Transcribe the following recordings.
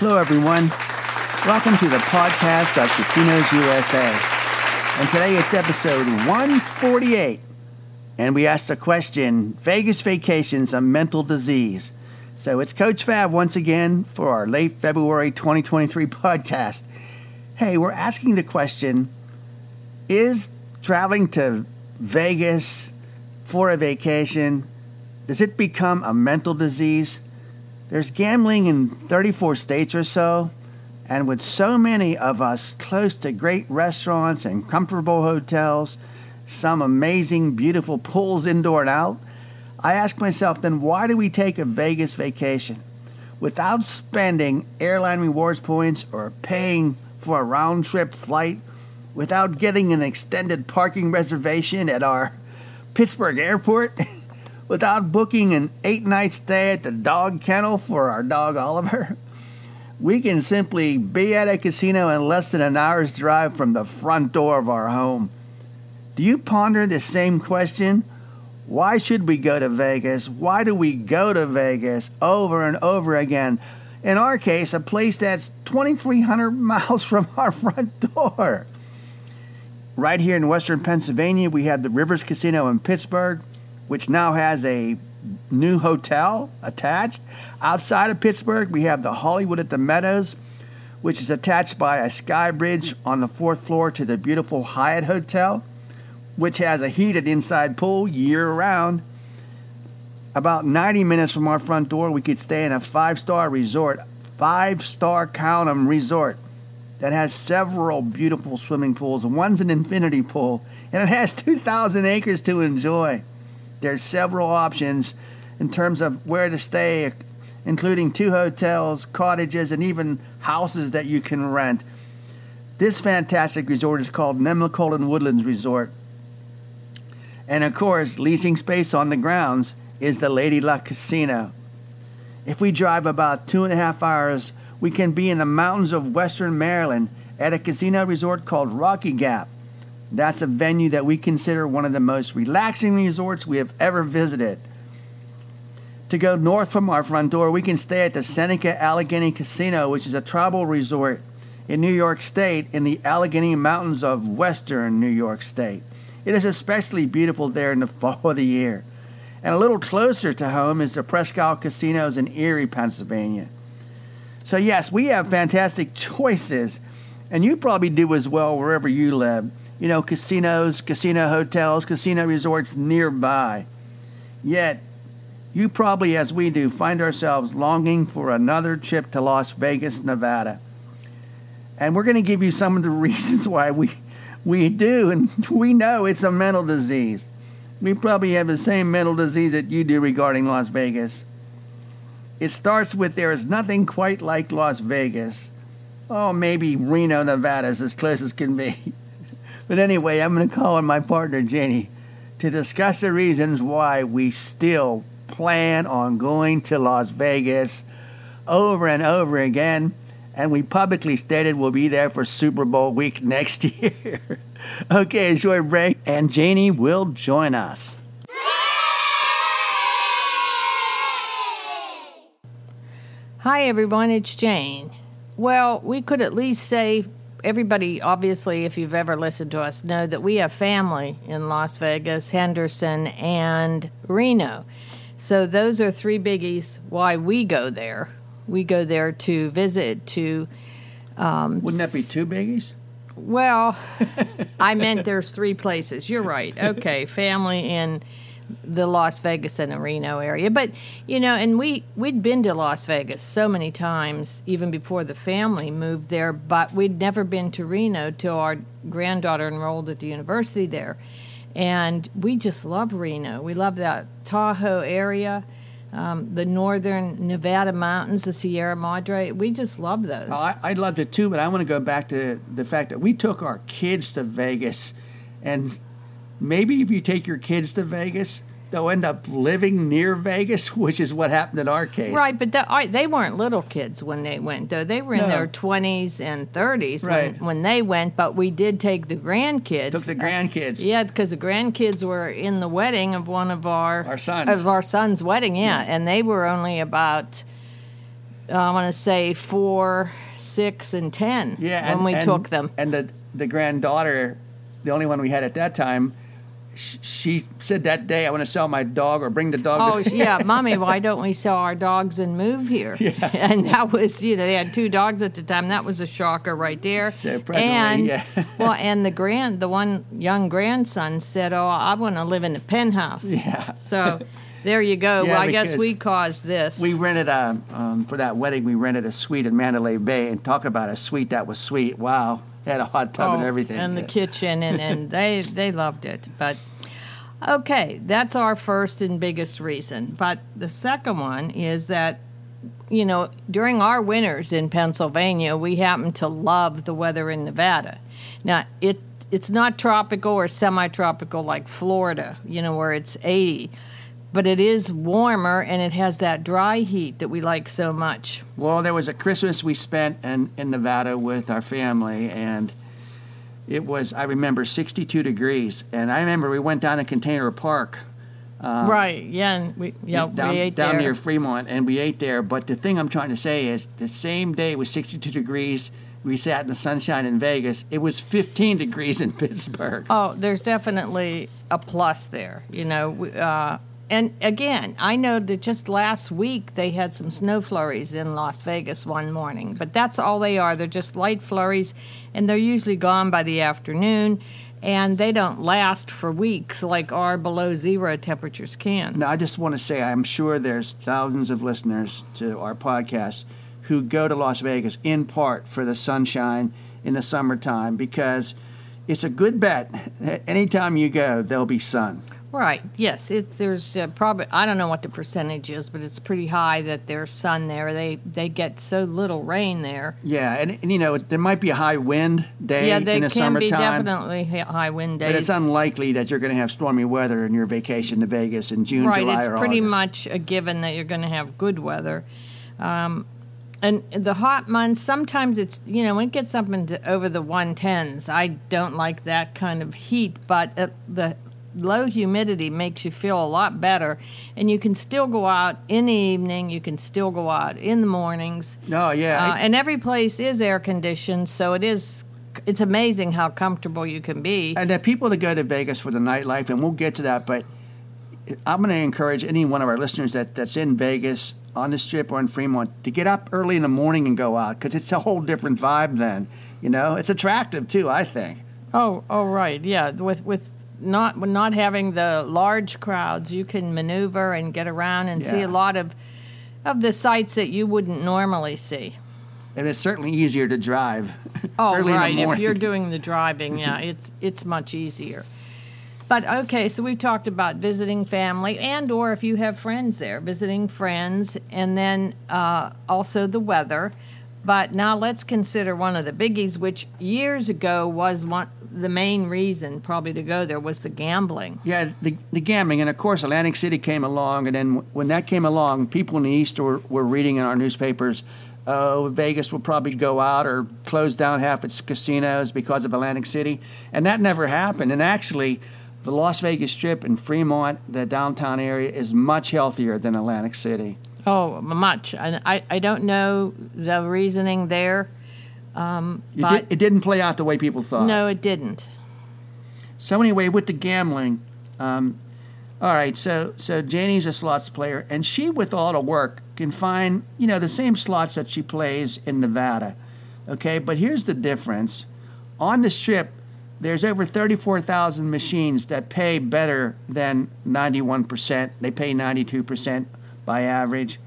Hello, everyone. Welcome to the podcast of Casinos USA. And today it's episode 148. And we asked a question, Vegas vacations, a mental disease. So it's Coach Fav once again for our late February 2023 podcast. Hey, we're asking the question, is traveling to Vegas for a vacation, does it become a mental disease? There's gambling in 34 states or so, and with so many of us close to great restaurants and comfortable hotels, some amazing, beautiful pools indoor and out, I ask myself, then why do we take a Vegas vacation? Without spending airline rewards points or paying for a round-trip flight, without getting an extended parking reservation at our Pittsburgh airport, without booking an 8-night stay at the dog kennel for our dog Oliver, we can simply be at a casino in less than an hour's drive from the front door of our home. Do you ponder the same question? Why should we go to Vegas? Why do we go to Vegas over and over again? In our case, a place that's 2,300 miles from our front door. Right here in western Pennsylvania, we have the Rivers Casino in Pittsburgh, which now has a new hotel attached. Outside of Pittsburgh, we have the Hollywood at the Meadows, which is attached by a sky bridge on the 4th floor to the beautiful Hyatt Hotel, which has a heated inside pool year-round. About 90 minutes from our front door, we could stay in a five-star resort, five-star count 'em resort, that has several beautiful swimming pools. One's an infinity pool, and it has 2,000 acres to enjoy. There's several options in terms of where to stay, including two hotels, cottages, and even houses that you can rent. This fantastic resort is called Nemacolin Woodlands Resort. And of course, leasing space on the grounds is the Lady Luck Casino. If we drive about 2.5 hours, we can be in the mountains of western Maryland at a casino resort called Rocky Gap. That's a venue that we consider one of the most relaxing resorts we have ever visited. To go north from our front door, we can stay at the Seneca Allegheny Casino, which is a tribal resort in New York State in the Allegheny Mountains of western New York State. It is especially beautiful there in the fall of the year. And a little closer to home is the Presque Isle Casinos in Erie, Pennsylvania. So yes, we have fantastic choices, and you probably do as well wherever you live. You know, casinos, casino hotels, casino resorts nearby. Yet, you probably, as we do, find ourselves longing for another trip to Las Vegas, Nevada. And we're going to give you some of the reasons why we do, and we know it's a mental disease. We probably have the same mental disease that you do regarding Las Vegas. It starts with there is nothing quite like Las Vegas. Oh, maybe Reno, Nevada is as close as can be. But anyway, I'm going to call on my partner, Jane, to discuss the reasons why we still plan on going to Las Vegas over and over again. And we publicly stated we'll be there for Super Bowl week next year. Okay, a short break, and Jane will join us. Hi, everyone. It's Jane. Well, we could at least say everybody, obviously, if you've ever listened to us, know that we have family in Las Vegas, Henderson, and Reno. So those are three biggies why we go there. We go there to visit, to... Wouldn't that be two biggies? Well, I meant there's three places. You're right. Okay, family in the Las Vegas and the Reno area. But, you know, and we'd been to Las Vegas so many times, even before the family moved there, but we'd never been to Reno till our granddaughter enrolled at the university there. And we just love Reno. We love that Tahoe area, the northern Nevada mountains, the Sierra Madre. We just love those. Oh, I loved it too, but I want to go back to the fact that we took our kids to Vegas. And maybe if you take your kids to Vegas, they'll end up living near Vegas, which is what happened in our case. Right, but they weren't little kids when they went, though. They were in their 20s and 30s when they went, but we did take the grandkids. Took the grandkids. Yeah, because the grandkids were in the wedding of one of our son's wedding, and they were only about I want to say 4, 6, and 10 when we took them. And the granddaughter, the only one we had at that time, she said that day, I want to sell my dog or bring the dog. Oh, yeah, Mommy, why don't we sell our dogs and move here? Yeah. And that was, you know, they had 2 dogs at the time. That was a shocker right there. So and, yeah. Well, and the one young grandson said, oh, I want to live in a penthouse. Yeah. So there you go. Yeah, well, I guess we caused this. We rented, for that wedding, we rented a suite in Mandalay Bay, and talk about a suite that was sweet. Wow. Had a hot tub and everything. And the kitchen, and they loved it. But, okay, that's our first and biggest reason. But the second one is that, you know, during our winters in Pennsylvania, we happen to love the weather in Nevada. Now, it's not tropical or semi-tropical like Florida, you know, where it's 80. But it is warmer, and it has that dry heat that we like so much. Well, there was a Christmas we spent in Nevada with our family, and it was, I remember, 62 degrees. And I remember we went down to Container Park. Right, yeah, and we ate down there. Down near Fremont, and we ate there. But the thing I'm trying to say is the same day was 62 degrees. We sat in the sunshine in Vegas. It was 15 degrees in Pittsburgh. Oh, there's definitely a plus there, you know. And again, I know that just last week they had some snow flurries in Las Vegas one morning, but that's all they are. They're just light flurries, and they're usually gone by the afternoon, and they don't last for weeks like our below-zero temperatures can. Now, I just want to say I'm sure there's thousands of listeners to our podcast who go to Las Vegas in part for the sunshine in the summertime, because it's a good bet. Anytime you go, there'll be sun. Right, yes. There's probably, I don't know what the percentage is, but it's pretty high that there's sun there. They get so little rain there. Yeah, and you know, there might be a high wind day in the summertime. Yeah, there can be definitely high wind days. But it's unlikely that you're going to have stormy weather in your vacation to Vegas in June, July, or August. Right, it's pretty much a given that you're going to have good weather. And the hot months, sometimes it's, you know, when it gets up into over the 110s, I don't like that kind of heat, but the low humidity makes you feel a lot better, and you can still go out in the evening. You can still go out in the mornings. Oh, yeah. And every place is air conditioned, so it's amazing how comfortable you can be. And there are people that go to Vegas for the nightlife, and we'll get to that, but I'm going to encourage any one of our listeners that's in Vegas, on the Strip or in Fremont, to get up early in the morning and go out, because it's a whole different vibe then. You know, it's attractive too, I think. Oh, right. Yeah, with not having the large crowds, you can maneuver and get around and see a lot of the sights that you wouldn't normally see. And it's certainly easier to drive. Oh, early right. In the morning. If you're doing the driving, yeah, it's much easier. But okay, so we've talked about visiting family, and or if you have friends there, visiting friends, and then also the weather. But now let's consider one of the biggies, which years ago was the main reason probably to go there, was the gambling. Yeah, the gambling. And, of course, Atlantic City came along. And then when that came along, people in the East were reading in our newspapers, oh, Vegas will probably go out or close down half its casinos because of Atlantic City. And that never happened. And actually, the Las Vegas Strip and Fremont, the downtown area, is much healthier than Atlantic City. Oh, much. And I don't know the reasoning there. But it didn't play out the way people thought. No, it didn't. So anyway, with the gambling, all right, so Janie's a slots player, and she, with all the work, can find, you know, the same slots that she plays in Nevada. Okay, but here's the difference. On the Strip, there's over 34,000 machines that pay better than 91%. They pay 92% by average.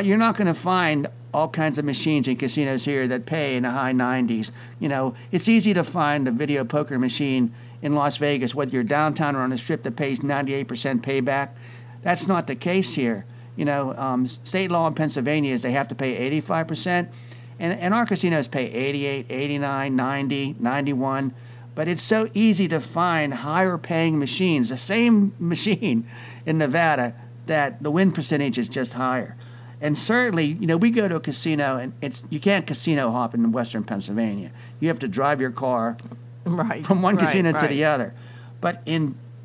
You're not going to find all kinds of machines and casinos here that pay in the high 90s. You know, it's easy to find a video poker machine in Las Vegas, whether you're downtown or on the Strip, that pays 98% payback. That's not the case here. You know, state law in Pennsylvania is they have to pay 85%, and our casinos pay 88, 89, 90, 91. But it's so easy to find higher paying machines, the same machine in Nevada, that the win percentage is just higher. And certainly, you know, we go to a casino, and you can't casino hop in Western Pennsylvania. You have to drive your car from one casino to the other. But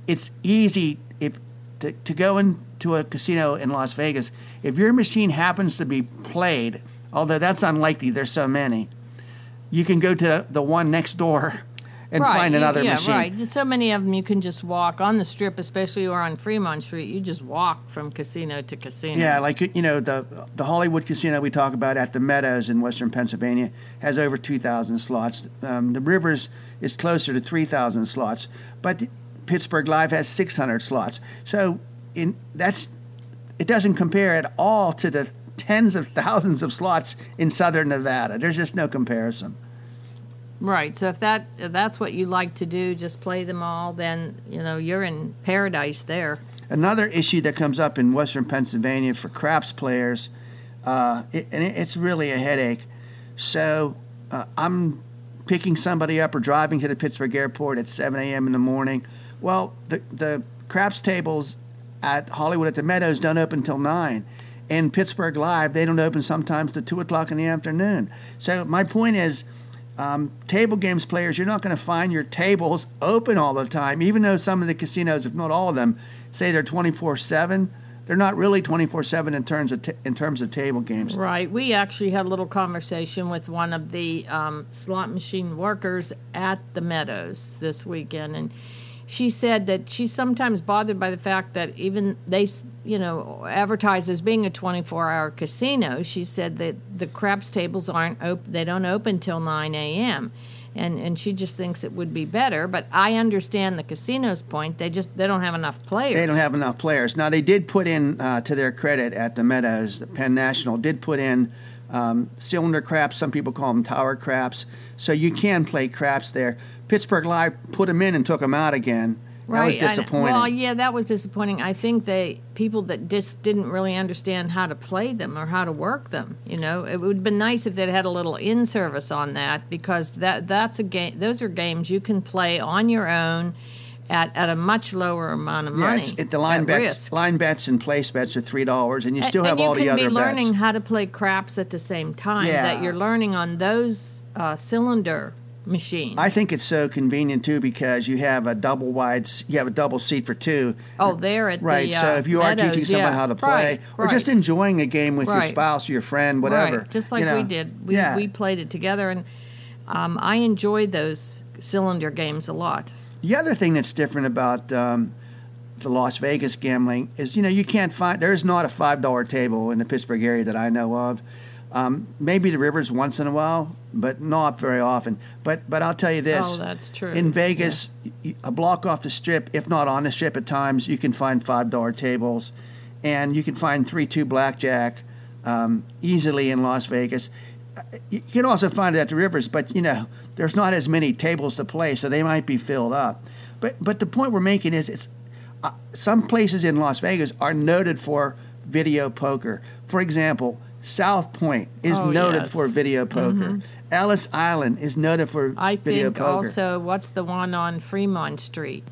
it's easy if to go into a casino in Las Vegas, if your machine happens to be played, although that's unlikely, there's so many, you can go to the one next door and find another machine. Yeah, right. There's so many of them you can just walk on the Strip, especially, or on Fremont Street. You just walk from casino to casino. Yeah, like, you know, the Hollywood Casino we talk about at the Meadows in western Pennsylvania has over 2,000 slots. The Rivers is closer to 3,000 slots, but Pittsburgh Live has 600 slots. So it doesn't compare at all to the tens of thousands of slots in southern Nevada. There's just no comparison. Right. So if that's what you like to do, just play them all, then, you know, you're in paradise there. Another issue that comes up in western Pennsylvania for craps players, it's really a headache. So I'm picking somebody up or driving to the Pittsburgh airport at 7 a.m. in the morning. Well, the craps tables at Hollywood at the Meadows don't open until 9. In Pittsburgh Live, they don't open sometimes to 2 o'clock in the afternoon. So my point is, table games players, you're not going to find your tables open all the time, even though some of the casinos, if not all of them, say they're 24/7. They're not really 24/7 in terms of table games. Right. We actually had a little conversation with one of the slot machine workers at the Meadows this weekend, and she said that she's sometimes bothered by the fact that even they, you know, advertise as being a 24-hour casino. She said that the craps tables aren't open; they don't open till 9 a.m. And she just thinks it would be better. But I understand the casino's point; they don't have enough players. They don't have enough players. Now they did put in, to their credit, at the Meadows, the Penn National did put in cylinder craps. Some people call them tower craps. So you can play craps there. Pittsburgh Live put them in and took them out again. Right. That was disappointing. Well, yeah, that was disappointing. I think people that just didn't really understand how to play them or how to work them. You know, it would have been nice if they'd had a little in service on that, because that's a game. Those are games you can play on your own at a much lower amount of money. Yeah, the line bets and place bets are $3, and you still have all the other bets. And you can be learning how to play craps at the same time that you're learning on those cylinder machines. I think it's so convenient too, because you have a double seat for two. Oh, there at right. The so if you Meadows, are teaching someone how to play, or just enjoying a game with your spouse or your friend, whatever. Right. Just like we did. We played it together, and I enjoyed those cylinder games a lot. The other thing that's different about the Las Vegas gambling is, you know, you can't find, there's not a $5 table in the Pittsburgh area that I know of. Maybe the Rivers once in a while, but not very often. But I'll tell you this. Oh, that's true. In Vegas, a block off the Strip, if not on the Strip at times, you can find $5 tables. And you can find 3-2 blackjack easily in Las Vegas. You can also find it at the Rivers, but, you know, there's not as many tables to play, so they might be filled up. But the point we're making is it's some places in Las Vegas are noted for video poker. For example, South Point is noted for video poker. Mm-hmm. Ellis Island is noted for video poker. I think also, what's the one on Fremont Street?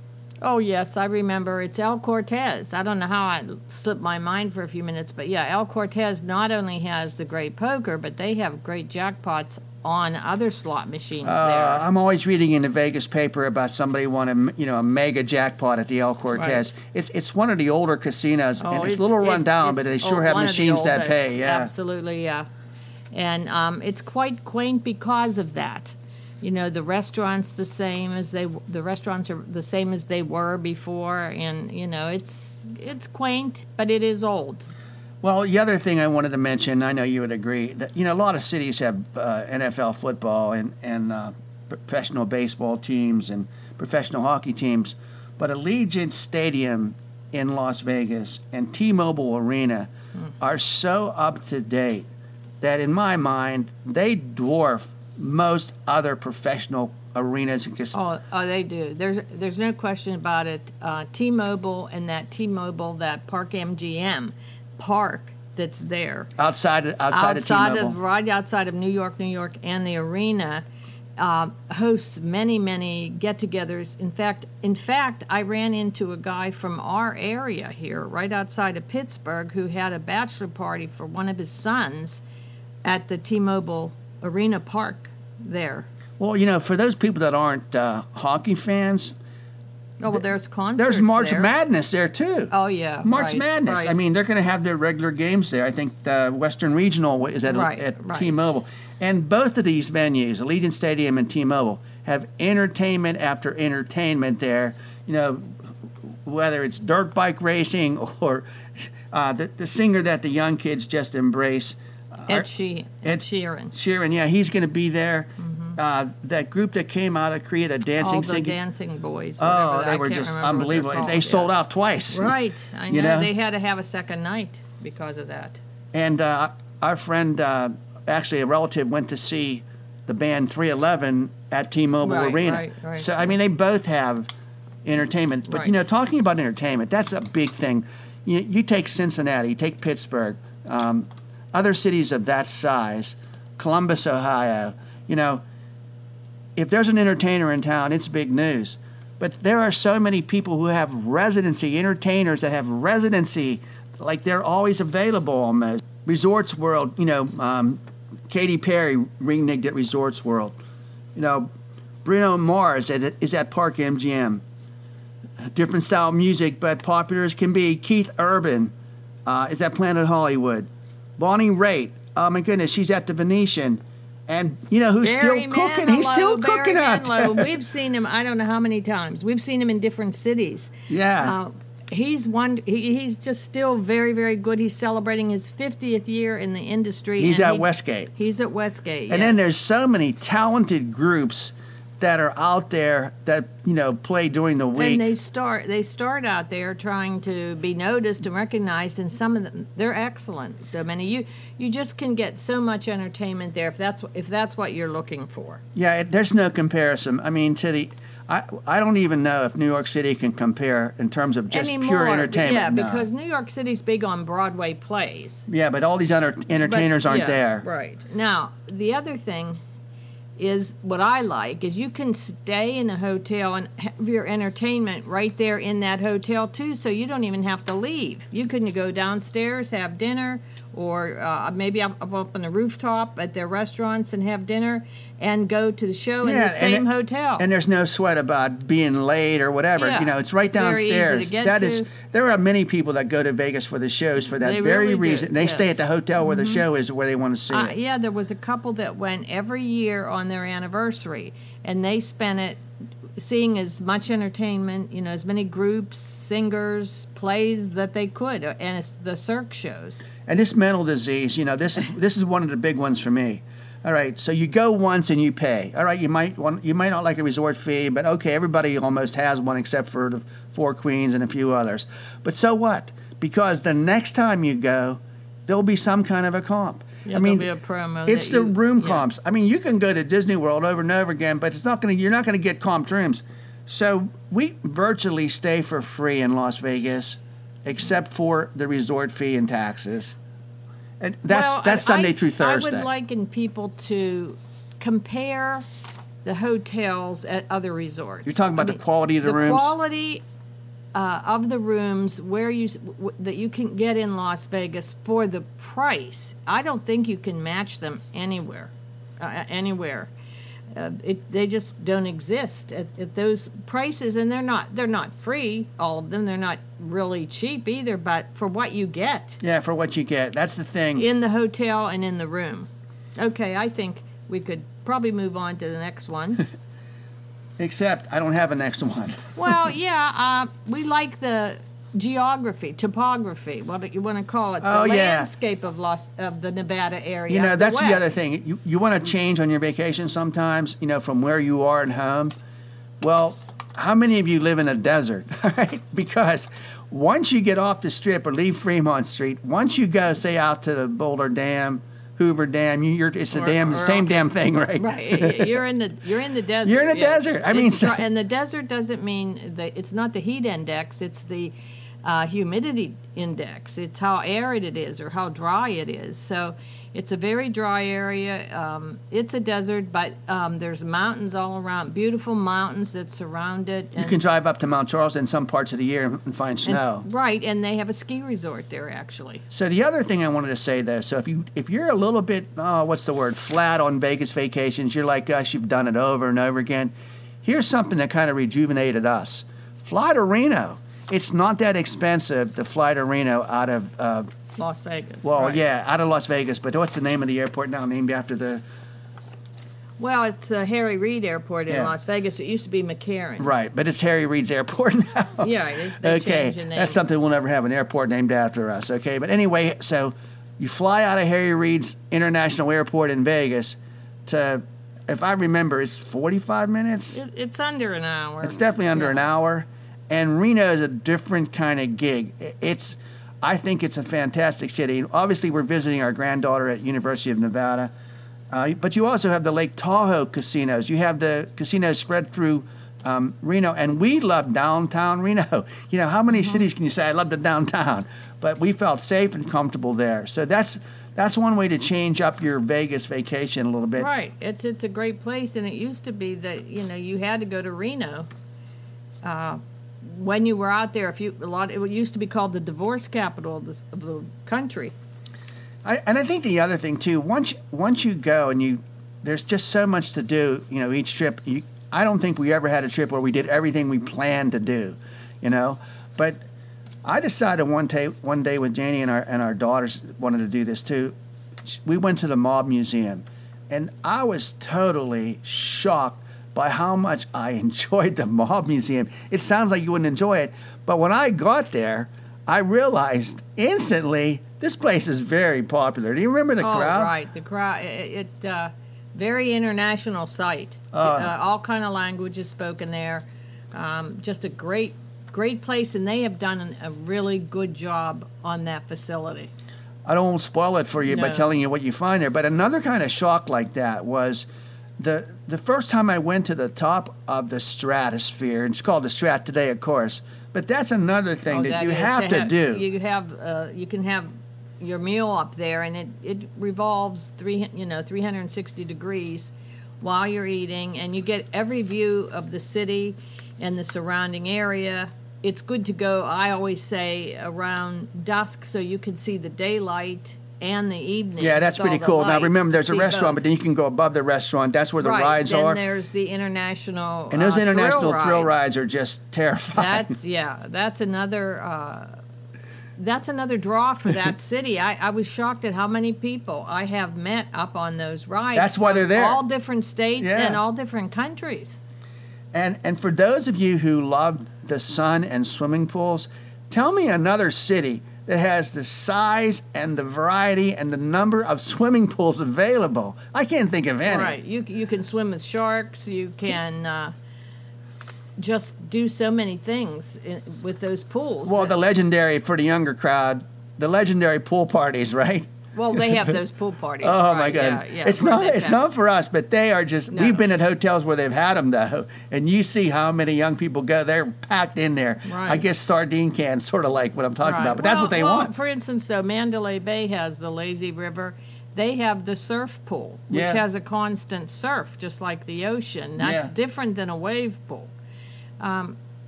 Oh, yes, I remember. It's El Cortez. I don't know how it slipped my mind for a few minutes, but yeah, El Cortez not only has the great poker, but they have great jackpots on other slot machines there. I'm always reading in the Vegas paper about somebody won a mega jackpot at the El Cortez. Right. It's one of the older casinos, and it's a little run down, but they sure have machines that pay. Yeah, absolutely, yeah. And it's quite quaint because of that. You know, the restaurants are the same as they were before, and you know, it's quaint, but it is old. Well, the other thing I wanted to mention, I know you would agree, that, you know, a lot of cities have NFL football and professional baseball teams and professional hockey teams, but Allegiant Stadium in Las Vegas and T-Mobile Arena are so up to date that, in my mind, they dwarf most other professional arenas and casinos. Oh, they do. There's no question about it. T-Mobile, that Park MGM park that's there outside of T-Mobile. Right outside of New York, and the arena hosts many get-togethers. In fact, I ran into a guy from our area here, right outside of Pittsburgh, who had a bachelor party for one of his sons at the T-Mobile Arena Park there. Well, you know, for those people that aren't hockey fans, Oh, well, there's concerts. There's March Madness there, too. Oh, yeah. March Madness. Right. I mean, they're going to have their regular games there. I think the Western Regional is at T-Mobile. And both of these venues, Allegiant Stadium and T-Mobile, have entertainment after entertainment there. You know, whether it's dirt bike racing or the singer that the young kids just embrace. Ed Sheeran, yeah, he's going to be there. Mm-hmm. That group that came out of Korea, the Dancing Boys. Oh, they were just unbelievable. They sold out twice. Right, I know. You know. They had to have a second night because of that. And our friend, actually a relative, went to see the band 311 at T-Mobile Arena. Right, so, I mean, they both have entertainment. But, you know, talking about entertainment, that's a big thing. You take Cincinnati, you take Pittsburgh, other cities of that size, Columbus, Ohio, you know, if there's an entertainer in town, it's big news. But there are so many people who have residency, entertainers that have residency, like they're always available almost. Resorts World, you know, Katy Perry reneged at Resorts World. You know, Bruno Mars is at Park MGM. Different style of music, but popular as can be. Keith Urban is at Planet Hollywood. Bonnie Raitt, oh my goodness, she's at the Venetian. And you know who's cooking? He's still cooking out there. We've seen him, I don't know how many times. We've seen him in different cities. Yeah. He's just still very, very good. He's celebrating his 50th year in the industry. He's at Westgate. He's at Westgate, yes. And then there's so many talented groups that are out there that, you know, play during the week. And they start out there trying to be noticed and recognized, and some of them, they're excellent. So many, you just can get so much entertainment there if that's what you're looking for. Yeah, there's no comparison. I mean, I don't even know if New York City can compare in terms of just pure entertainment. Yeah, because New York City's big on Broadway plays. Yeah, but all these other entertainers aren't there. Right. Now, the other thing is what I like is you can stay in a hotel and have your entertainment right there in that hotel too, so you don't even have to leave. You can go downstairs, have dinner, or maybe up on the rooftop at their restaurants and have dinner and go to the show in the same hotel. And there's no sweat about being late or whatever. Yeah, you know, it's right downstairs. Easy to get to. There are many people that go to Vegas for the shows for that very reason. They stay at the hotel where the show is, where they want to see it. Yeah, there was a couple that went every year on their anniversary, and they spent it seeing as much entertainment, you know, as many groups, singers, plays that they could, and it's the Cirque shows. And this mental disease, you know, this is one of the big ones for me. All right, so you go once and you pay. All right, you might not like a resort fee, but okay, everybody almost has one except for the Four Queens and a few others. But so what? Because the next time you go, there'll be some kind of a comp. Yeah, I mean, be a promo it's the room comps. I mean, you can go to Disney World over and over again, but you're not going to get comped rooms. So we virtually stay for free in Las Vegas, except for the resort fee and taxes. And that's Sunday through Thursday. I would liken people to compare the hotels at other resorts. You're talking about the quality of the rooms? The quality of the rooms where that you can get in Las Vegas for the price. I don't think you can match them anywhere. They just don't exist at those prices, and they're not free. All of them, they're not really cheap either. But for what you get, that's the thing in the hotel and in the room. Okay, I think we could probably move on to the next one. Except I don't have a next one. Well, yeah, we like the geography, topography, what you want to call it, landscape of the Nevada area. You know, that's the other thing. You want to change on your vacation sometimes, you know, from where you are at home. Well, how many of you live in a desert, right? Because once you get off the Strip or leave Fremont Street, once you go, say, out to the Boulder Dam, Hoover Dam, it's the same damn thing, right? Right. You're in the desert. You're in the desert. I mean, and the desert doesn't mean it's not the heat index. It's the humidity index. It's how arid it is or how dry it is. So it's a very dry area. It's a desert, but there's mountains all around, beautiful mountains that surround it. And you can drive up to Mount Charles in some parts of the year and find snow. Right, and they have a ski resort there, actually. So the other thing I wanted to say, though, so if you're a little bit, flat on Vegas vacations, you're like, gosh, you've done it over and over again. Here's something that kind of rejuvenated us. Fly to Reno. It's not that expensive to fly to Reno out of Las Vegas. Well, right. Yeah, out of Las Vegas. But what's the name of the airport now named after the? Well, it's Harry Reid Airport in Las Vegas. It used to be McCarran. Right, but it's Harry Reid's airport now. Yeah, they changed the name. That's something we'll never have, an airport named after us. Okay, but anyway, so you fly out of Harry Reid's International Airport in Vegas to, if I remember, it's 45 minutes? It's under an hour. It's definitely under an hour. And Reno is a different kind of gig. I think it's a fantastic city. Obviously, we're visiting our granddaughter at University of Nevada. But you also have the Lake Tahoe casinos. You have the casinos spread through Reno, and we love downtown Reno. You know, how many cities can you say, I love the downtown? But we felt safe and comfortable there. So that's one way to change up your Vegas vacation a little bit. Right. It's a great place, and it used to be that, you know, you had to go to Reno. When you were out there, it used to be called the divorce capital of the country. I think the other thing too, once you go and there's just so much to do. You know, each trip. I don't think we ever had a trip where we did everything we planned to do. You know, but I decided one day with Janie and our daughters wanted to do this too. We went to the Mob Museum, and I was totally shocked by how much I enjoyed the Mob Museum. It sounds like you wouldn't enjoy it, but when I got there, I realized instantly this place is very popular. Do you remember the crowd? Oh, right. The crowd. It very international site. All kind of languages spoken there. Just a great, great place, and they have done a really good job on that facility. I don't want to spoil it for you by telling you what you find there, but another kind of shock like that was the first time I went to the top of the Stratosphere. It's called the Strat today, of course. But that's another thing that you have to do. You can have your meal up there, and it revolves 360 degrees while you're eating, and you get every view of the city and the surrounding area. It's good to go, I always say, around dusk so you can see the daylight and the evening. Yeah, that's pretty cool. Now, remember, there's a restaurant, but then you can go above the restaurant. That's where the rides are. And there's the international And those international thrill rides are just terrifying. That's another draw for that city. I was shocked at how many people I have met up on those rides. That's why they're there. All different states and all different countries. And for those of you who love the sun and swimming pools, tell me another city that has the size and the variety and the number of swimming pools available. I can't think of any. Right. You can swim with sharks. You can just do so many things with those pools. Well, the legendary, for the younger crowd, the legendary pool parties, right? Well, they have those pool parties. Oh, right? My God. Yeah, it's not for us, but they are just... No. We've been at hotels where they've had them, though, and you see how many young people go. They're packed in there. Right. I guess sardine cans, sort of like what I'm talking about, but that's what they want. For instance, though, Mandalay Bay has the lazy river. They have the surf pool, which has a constant surf, just like the ocean. That's different than a wave pool.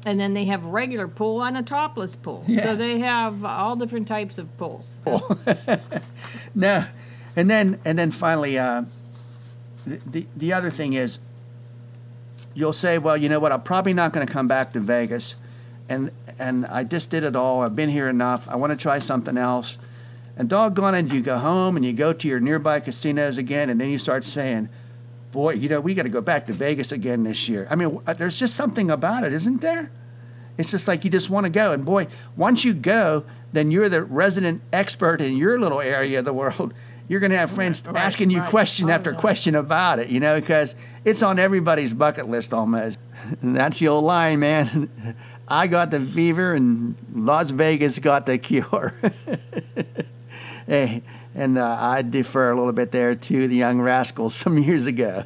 And then they have a regular pool and a topless pool. Yeah. So they have all different types of pools. Cool. No. And then finally, the other thing is, you'll say, well, you know what, I'm probably not going to come back to Vegas. And I just did it all. I've been here enough. I want to try something else. And doggone it, you go home and you go to your nearby casinos again, and then you start saying, boy, you know, we got to go back to Vegas again this year. I mean, there's just something about it, isn't there? It's just like you just want to go. And boy, once you go, then you're the resident expert in your little area of the world. You're going to have friends asking you question after question about it, you know, because it's on everybody's bucket list almost. And that's the old line, man. I got the fever and Las Vegas got the cure. Hey. And I defer a little bit there to the Young Rascals from years ago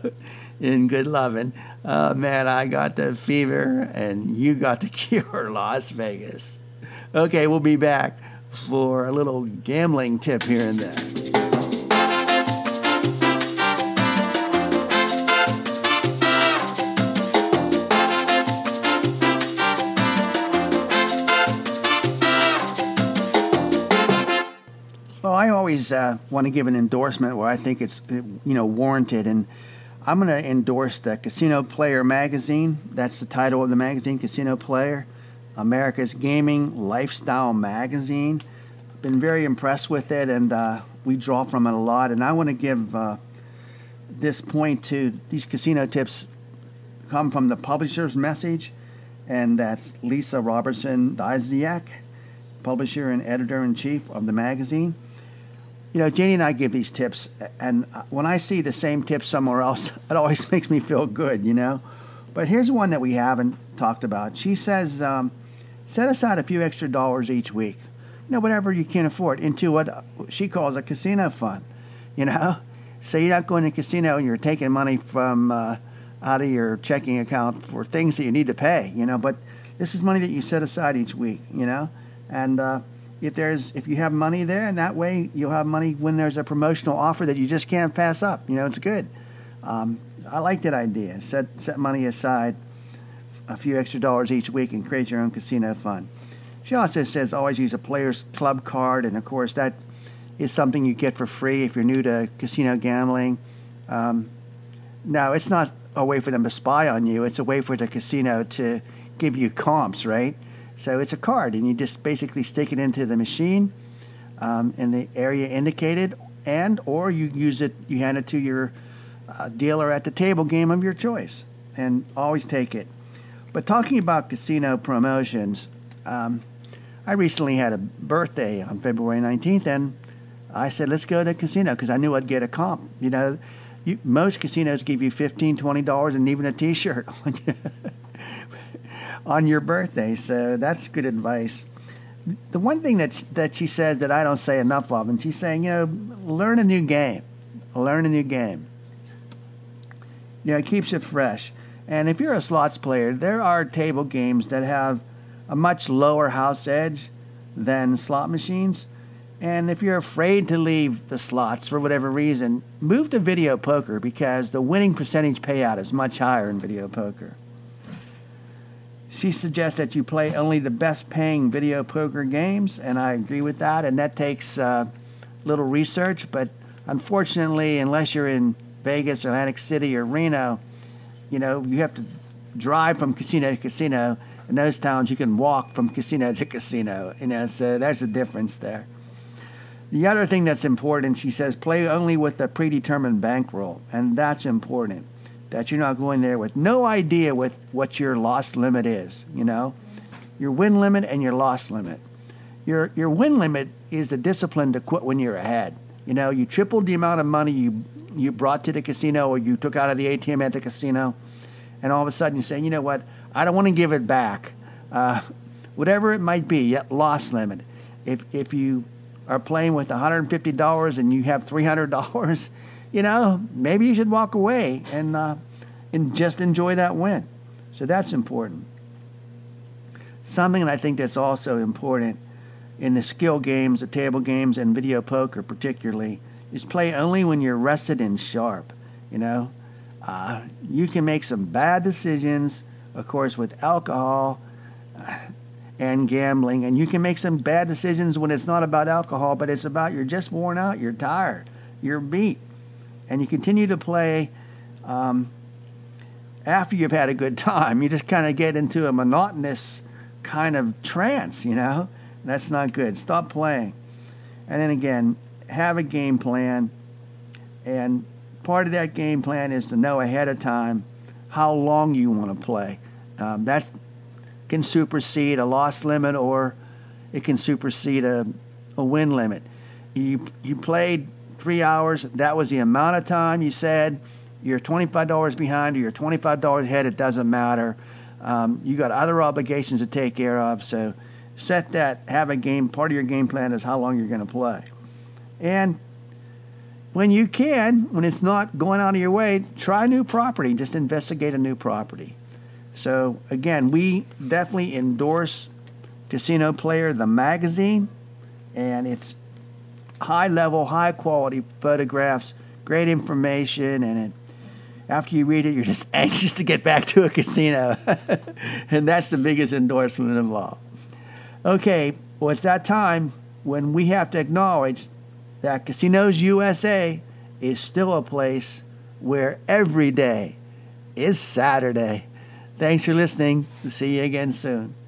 in Good Lovin'. Man, I got the fever and you got the cure, Las Vegas. Okay, we'll be back for a little gambling tip here and there. I always want to give an endorsement where I think it's, you know, warranted, and I'm going to endorse the Casino Player magazine. That's the title of the magazine, Casino Player. America's Gaming Lifestyle magazine. I've been very impressed with it, and we draw from it a lot. And I want to give this point to these casino tips come from the publisher's message, and that's Lisa Robertson Dysiak, publisher and editor-in-chief of the magazine. You know, Janie and I give these tips, and when I see the same tip somewhere else, it always makes me feel good, you know. But here's one that we haven't talked about. She says, set aside a few extra dollars each week, you know, whatever you can afford, into what she calls a casino fund, you know. So you're not going to the casino and you're taking money from out of your checking account for things that you need to pay, you know. But this is money that you set aside each week, you know. And if you have money there, and that way you'll have money when there's a promotional offer that you just can't pass up. You know, it's good. I like that idea. Set money aside, a few extra dollars each week, and create your own casino fund. She also says always use a player's club card, and of course that is something you get for free if you're new to casino gambling. No, it's not a way for them to spy on you. It's a way for the casino to give you comps, right? So it's a card, and you just basically stick it into the machine in the area indicated, and or you use it, you hand it to your dealer at the table game of your choice, and always take it. But talking about casino promotions, I recently had a birthday on February 19th, and I said, let's go to a casino, because I knew I'd get a comp. You know, most casinos give you $15, $20, and even a T-shirt on your birthday, so that's good advice. The one thing that she says that I don't say enough of, and she's saying, you know, learn a new game. Learn a new game. You know, it keeps you fresh. And if you're a slots player, there are table games that have a much lower house edge than slot machines. And if you're afraid to leave the slots for whatever reason, move to video poker, because the winning percentage payout is much higher in video poker. She suggests that you play only the best-paying video poker games, and I agree with that, and that takes little research. But unfortunately, unless you're in Vegas, Atlantic City, or Reno, you know, you have to drive from casino to casino. In those towns, you can walk from casino to casino, you know, so there's a difference there. The other thing that's important, she says, play only with a predetermined bankroll, and that's important, that you're not going there with no idea with what your loss limit is, you know, your win limit and your loss limit. Your win limit is the discipline to quit when you're ahead. You know, you tripled the amount of money you brought to the casino or you took out of the ATM at the casino, and all of a sudden you say, you know what, I don't want to give it back. Whatever it might be, loss limit. If you are playing with $150 and you have $300, you know, maybe you should walk away and just enjoy that win. So that's important. Something that I think that's also important in the skill games, the table games, and video poker particularly, is play only when you're rested and sharp, you know. You can make some bad decisions, of course, with alcohol and gambling, and you can make some bad decisions when it's not about alcohol, but it's about you're just worn out, you're tired, you're beat. And you continue to play after you've had a good time. You just kind of get into a monotonous kind of trance, you know. And that's not good. Stop playing. And then again, have a game plan. And part of that game plan is to know ahead of time how long you want to play. That can supersede a loss limit, or it can supersede a win limit. You played 3 hours, that was the amount of time you said. You're $25 behind or you're $25 ahead, it doesn't matter. You got other obligations to take care of, so set that, have a game, part of your game plan is how long you're going to play. And when you can, when it's not going out of your way, try new property, just investigate a new property. So again, we definitely endorse Casino Player, the magazine, and it's high-level, high-quality photographs, great information, and after you read it, you're just anxious to get back to a casino. And that's the biggest endorsement involved. Okay, well, it's that time when we have to acknowledge that Casinos USA is still a place where every day is Saturday. Thanks for listening. See you again soon.